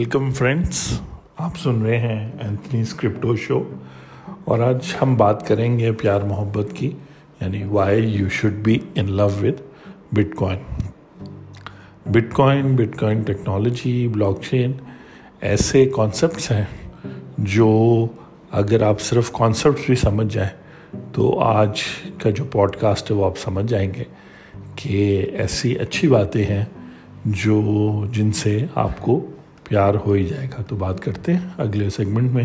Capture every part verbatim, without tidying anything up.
Welcome friends, آپ سن رہے ہیں اینتھنیز کرپٹو شو، اور آج ہم بات کریں گے پیار محبت کی، یعنی why you should be in love with bitcoin. Bitcoin bitcoin technology, blockchain, ایسے کانسیپٹس ہیں جو اگر آپ صرف کانسیپٹس بھی سمجھ جائیں تو آج کا جو پوڈ کاسٹ ہے وہ آپ سمجھ جائیں گے کہ ایسی اچھی باتیں ہیں جو جن سے آپ کو پیار ہو ہی جائے گا۔ تو بات کرتے ہیں اگلے سیگمنٹ میں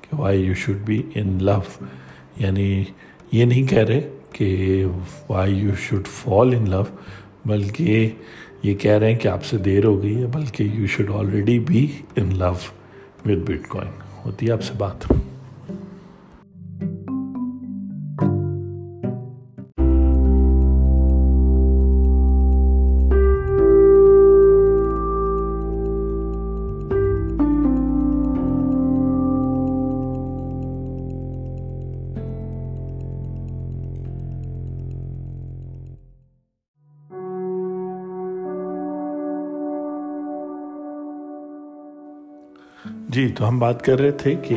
کہ why you should be in love, یعنی یہ نہیں کہہ رہے کہ why you should fall in love, بلکہ یہ کہہ رہے ہیں کہ آپ سے دیر ہو گئی ہے، بلکہ you should already be in love with bitcoin. ہوتی ہے آپ سے بات۔ جی، تو ہم بات کر رہے تھے کہ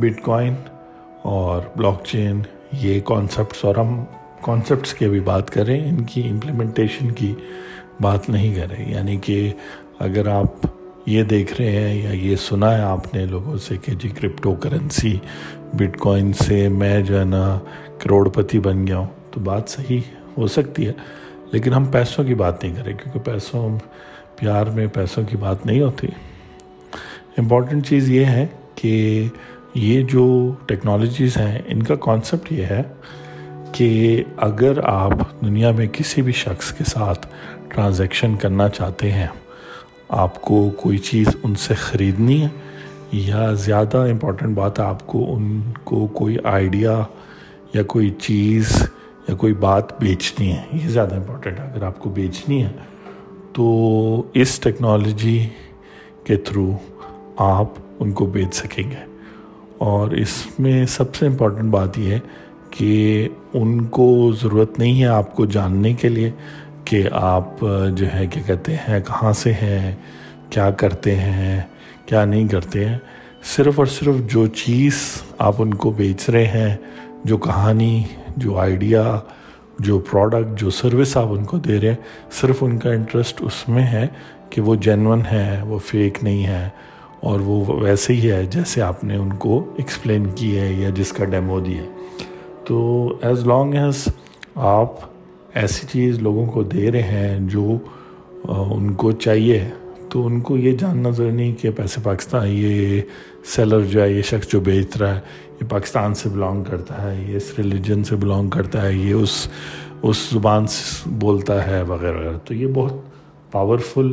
بٹ کوائن اور بلاک چین، یہ کانسیپٹس، اور ہم کانسیپٹس کے بھی بات کریں، ان کی امپلیمنٹیشن کی بات نہیں کریں۔ یعنی کہ اگر آپ یہ دیکھ رہے ہیں یا یہ سنا ہے آپ نے لوگوں سے کہ جی کرپٹو کرنسی بٹ کوائن سے میں جو ہے نا کروڑ پتی بن گیا ہوں، تو بات صحیح ہو سکتی ہے، لیکن ہم پیسوں کی بات نہیں کریں، کیونکہ پیسوں پیار میں پیسوں کی بات نہیں ہوتی۔ امپورٹنٹ چیز یہ ہے کہ یہ جو ٹیکنالوجیز ہیں ان کا کانسیپٹ یہ ہے کہ اگر آپ دنیا میں کسی بھی شخص کے ساتھ ٹرانزیکشن کرنا چاہتے ہیں، آپ کو کوئی چیز ان سے خریدنی ہے، یا زیادہ امپورٹنٹ بات ہے آپ کو ان کو کوئی آئیڈیا یا کوئی چیز یا کوئی بات بیچنی ہے، یہ زیادہ امپورٹنٹ ہے۔ اگر آپ کو بیچنی ہے تو اس ٹیکنالوجی کے تھرو آپ ان کو بیچ سکیں گے، اور اس میں سب سے امپورٹنٹ بات یہ ہے کہ ان کو ضرورت نہیں ہے آپ کو جاننے کے لیے کہ آپ جو ہے کیا کہتے ہیں، کہاں سے ہیں، کیا کرتے ہیں، کیا نہیں کرتے ہیں۔ صرف اور صرف جو چیز آپ ان کو بیچ رہے ہیں، جو کہانی، جو آئیڈیا، جو پروڈکٹ، جو سروس آپ ان کو دے رہے ہیں، صرف ان کا انٹرسٹ اس میں ہے کہ وہ جینون ہے، وہ فیک نہیں ہے، اور وہ ویسے ہی ہے جیسے آپ نے ان کو ایکسپلین کی ہے یا جس کا ڈیمو دی ہے۔ تو ایز لانگ ایز آپ ایسی چیز لوگوں کو دے رہے ہیں جو ان کو چاہیے، تو ان کو یہ جاننا ضروری نہیں کہ پیسے پاکستان، یہ سیلر جو ہے، یہ شخص جو بیچ رہا ہے، یہ پاکستان سے بلانگ کرتا ہے، یہ اس ریلیجن سے بلانگ کرتا ہے، یہ اس اس زبان سے بولتا ہے، وغیرہ وغیرہ۔ تو یہ بہت پاورفل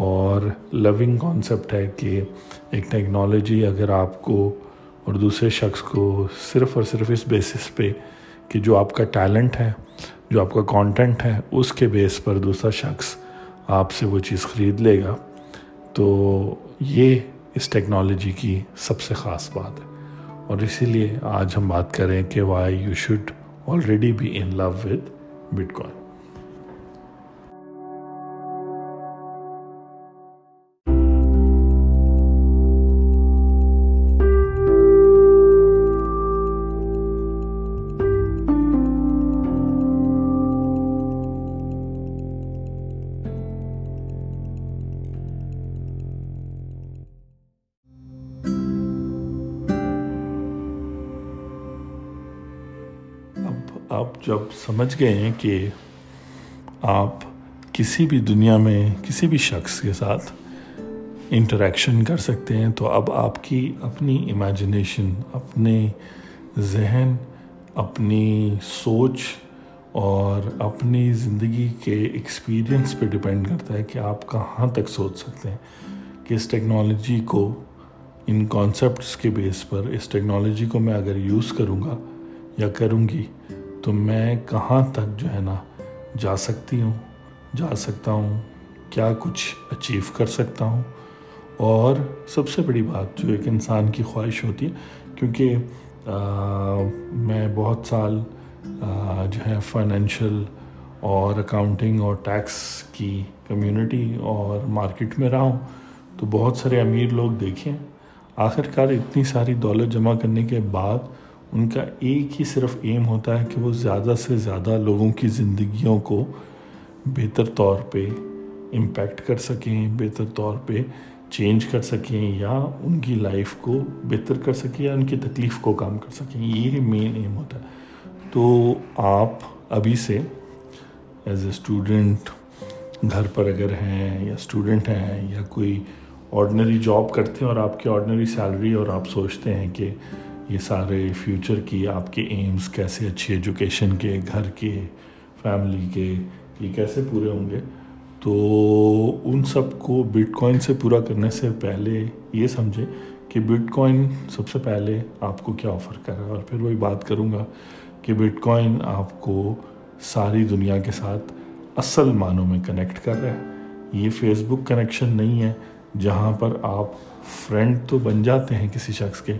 اور لونگ کانسیپٹ ہے کہ ایک ٹیکنالوجی اگر آپ کو اور دوسرے شخص کو صرف اور صرف اس بیسس پہ کہ جو آپ کا ٹیلنٹ ہے، جو آپ کا کانٹینٹ ہے، اس کے بیس پر دوسرا شخص آپ سے وہ چیز خرید لے گا، تو یہ اس ٹیکنالوجی کی سب سے خاص بات ہے۔ اور اسی لیے آج ہم بات کریں کہ why you should already be in love with bitcoin. آپ جب سمجھ گئے ہیں کہ آپ کسی بھی دنیا میں کسی بھی شخص کے ساتھ انٹریکشن کر سکتے ہیں، تو اب آپ کی اپنی امیجنیشن، اپنے ذہن، اپنی سوچ اور اپنی زندگی کے ایکسپیرینس پہ ڈیپینڈ کرتا ہے کہ آپ کہاں تک سوچ سکتے ہیں کہ اس ٹیکنالوجی کو، ان کانسیپٹس کے بیس پر، اس ٹیکنالوجی کو میں اگر یوز کروں گا یا کروں گی تو میں کہاں تک جو ہے نا جا سکتی ہوں، جا سکتا ہوں، کیا کچھ اچیو کر سکتا ہوں۔ اور سب سے بڑی بات جو ایک انسان کی خواہش ہوتی ہے، کیونکہ میں بہت سال آ, جو ہے فائنینشل اور اکاؤنٹنگ اور ٹیکس کی کمیونٹی اور مارکیٹ میں رہا ہوں، تو بہت سارے امیر لوگ دیکھیں آخر کار اتنی ساری دولت جمع کرنے کے بعد ان کا ایک ہی صرف ایم ہوتا ہے کہ وہ زیادہ سے زیادہ لوگوں کی زندگیوں کو بہتر طور پہ امپیکٹ کر سکیں، بہتر طور پہ چینج کر سکیں، یا ان کی لائف کو بہتر کر سکیں، یا ان کی تکلیف کو کم کر سکیں. یہ مین ایم ہوتا ہے. تو آپ ابھی سے ایز اے اسٹوڈنٹ گھر پر اگر ہیں یا اسٹوڈنٹ ہیں یا کوئی آرڈنری جاب کرتے ہیں اور آپ کی آرڈنری سیلری اور آپ سوچتے ہیں کہ یہ سارے فیوچر کی آپ کے ایمز کیسے اچھی ایجوکیشن کے، گھر کے، فیملی کے، یہ کیسے پورے ہوں گے، تو ان سب کو بٹ کوائن سے پورا کرنے سے پہلے یہ سمجھیں کہ بٹ کوائن سب سے پہلے آپ کو کیا آفر کر رہا ہے. اور پھر وہی بات کروں گا کہ بٹ کوائن آپ کو ساری دنیا کے ساتھ اصل معنوں میں کنیکٹ کر رہا ہے. یہ فیس بک کنیکشن نہیں ہے جہاں پر آپ فرینڈ تو بن جاتے ہیں کسی شخص کے،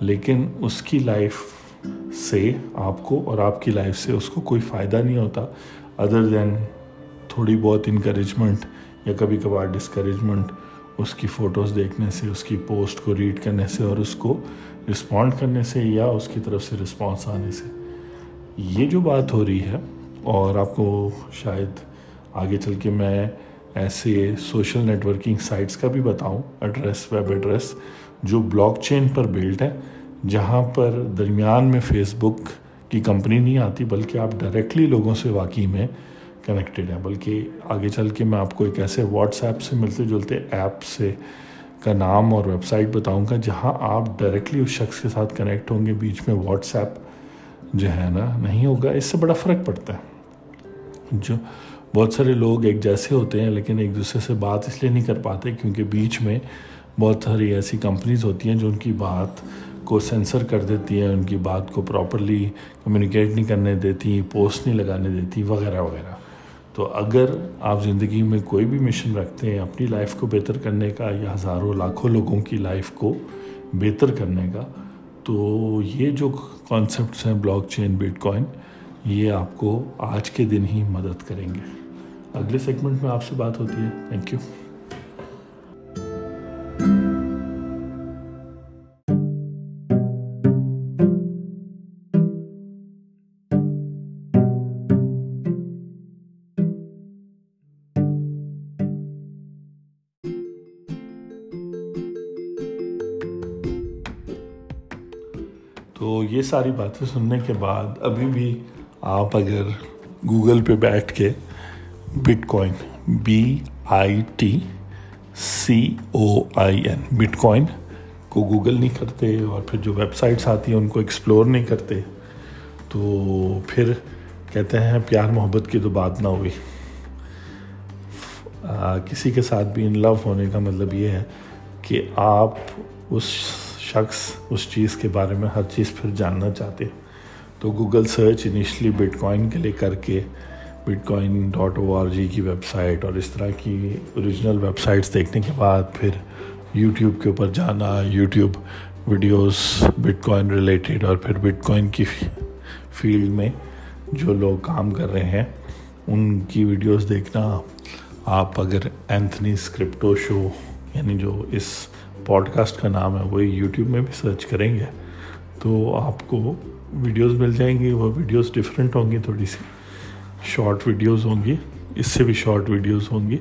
لیکن اس کی لائف سے آپ کو اور آپ کی لائف سے اس کو کوئی فائدہ نہیں ہوتا ادر دین تھوڑی بہت انکریجمنٹ یا کبھی کبھار ڈسکریجمنٹ اس کی فوٹوز دیکھنے سے، اس کی پوسٹ کو ریڈ کرنے سے اور اس کو رسپونڈ کرنے سے یا اس کی طرف سے رسپانس آنے سے. یہ جو بات ہو رہی ہے اور آپ کو شاید آگے چل کے میں ایسے سوشل نیٹ ورکنگ سائٹس کا بھی بتاؤں، ایڈریس، ویب ایڈریس جو بلاک چین پر بلڈ ہے، جہاں پر درمیان میں فیس بک کی کمپنی نہیں آتی بلکہ آپ ڈائریکٹلی لوگوں سے واقعی میں کنیکٹڈ ہیں. بلکہ آگے چل کے میں آپ کو ایک ایسے واٹس ایپ سے ملتے جلتے ایپ سے کا نام اور ویب سائٹ بتاؤں گا جہاں آپ ڈائریکٹلی اس شخص کے ساتھ کنیکٹ ہوں گے. بیچ میں واٹس ایپ جو ہے نا نہیں ہوگا. اس سے بڑا فرق پڑتا ہے. جو بہت سارے لوگ ایک جیسے ہوتے ہیں لیکن ایک دوسرے سے بات اس لیے نہیں کر پاتے کیونکہ بیچ میں بہت ساری ایسی کمپنیز ہوتی ہیں جو ان کی بات کو سینسر کر دیتی ہیں، ان کی بات کو پراپرلی کمیونیکیٹ نہیں کرنے دیتی، پوسٹ نہیں لگانے دیتی وغیرہ وغیرہ. تو اگر آپ زندگی میں کوئی بھی مشن رکھتے ہیں اپنی لائف کو بہتر کرنے کا یا ہزاروں لاکھوں لوگوں کی لائف کو بہتر کرنے کا، تو یہ جو کانسیپٹس ہیں بلاک چین، بٹ کوائن، یہ آپ کو آج کے دن ہی مدد کریں گے. اگلے سیگمنٹ میں آپ سے بات ہوتی ہے. Thank you. تو یہ ساری باتیں سننے کے بعد ابھی بھی آپ اگر گوگل پہ بیٹھ کے bitcoin, B I T C O I N, bitcoin کو گوگل نہیں کرتے اور پھر جو ویب سائٹس آتی ہیں ان کو ایکسپلور نہیں کرتے تو پھر کہتے ہیں پیار محبت کی تو بات نہ ہوئی. کسی کے ساتھ بھی ان لو ہونے کا مطلب یہ ہے کہ آپ اس شخص اس چیز کے بارے میں ہر چیز پھر جاننا چاہتے ہیں. تو Google search initially bitcoin کے لیے کر کے bitcoin dot O R G کی ویب سائٹ اور اس طرح کی اوریجنل ویب سائٹس دیکھنے کے بعد پھر یوٹیوب کے اوپر جانا، YouTube videos bitcoin related, اور پھر بٹ کوائن کی فیلڈ میں جو لوگ کام کر رہے ہیں ان کی ویڈیوز دیکھنا. آپ اگر اینتھنیز کرپٹو شو یعنی جو اس پوڈ کاسٹ کا نام ہے وہی یوٹیوب میں بھی سرچ کریں گے تو آپ کو ویڈیوز مل جائیں گی. وہ ویڈیوز ڈفرینٹ ہوں گی، تھوڑی سی شارٹ ویڈیوز ہوں گی، اس سے بھی شارٹ ویڈیوز ہوں گی.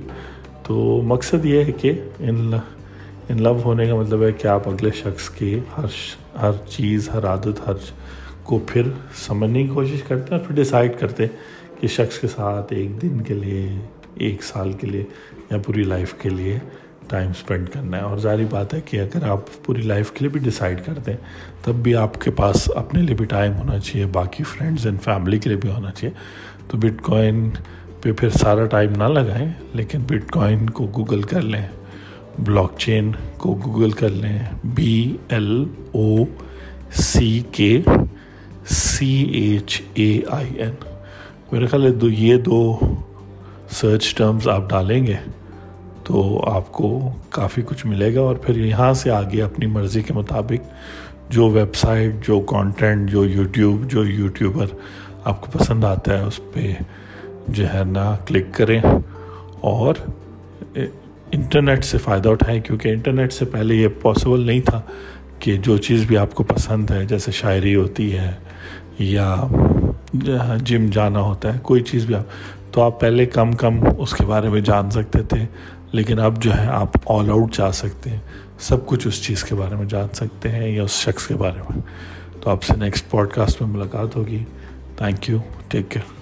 تو مقصد یہ ہے کہ ان ان لو ہونے کا مطلب ہے کہ آپ اگلے شخص کے ہر ہر چیز، ہر عادت، ہر کو پھر سمجھنے کی کوشش کرتے اور پھر ڈیسائیڈ کرتے کہ شخص کے ساتھ ایک دن کے لیے، ایک سال کے لیے یا پوری لائف کے لیے ٹائم اسپینڈ کرنا ہے. اور ظاہری بات ہے کہ اگر آپ پوری لائف کے لیے بھی ڈیسائیڈ کر دیں تب بھی آپ کے پاس اپنے لیے بھی ٹائم ہونا چاہیے، باقی فرینڈز اینڈ فیملی کے لیے بھی ہونا چاہیے. تو بٹ کوائن پہ پھر سارا ٹائم نہ لگائیں لیکن بٹ کوائن کو گوگل کر لیں، بلاک چین کو گوگل کر لیں، بی ایل او سی کے C H A I N. میرے خیال ہے دو یہ دو سرچ ٹرمز آپ ڈالیں گے تو آپ کو کافی کچھ ملے گا. اور پھر یہاں سے آگے اپنی مرضی کے مطابق جو ویب سائٹ، جو کانٹینٹ، جو یوٹیوب، جو یوٹیوبر آپ کو پسند آتا ہے اس پہ جو ہے نا کلک کریں اور انٹرنیٹ سے فائدہ اٹھائیں، کیونکہ انٹرنیٹ سے پہلے یہ پاسیبل نہیں تھا کہ جو چیز بھی آپ کو پسند ہے، جیسے شاعری ہوتی ہے یا جم جانا ہوتا ہے، کوئی چیز بھی آپ تو آپ پہلے کم کم اس کے بارے میں جان سکتے تھے، لیکن اب جو ہے آپ آل آؤٹ جا سکتے ہیں، سب کچھ اس چیز کے بارے میں جان سکتے ہیں یا اس شخص کے بارے میں. تو آپ سے نیکسٹ پوڈ کاسٹ میں ملاقات ہوگی. Thank you, take care.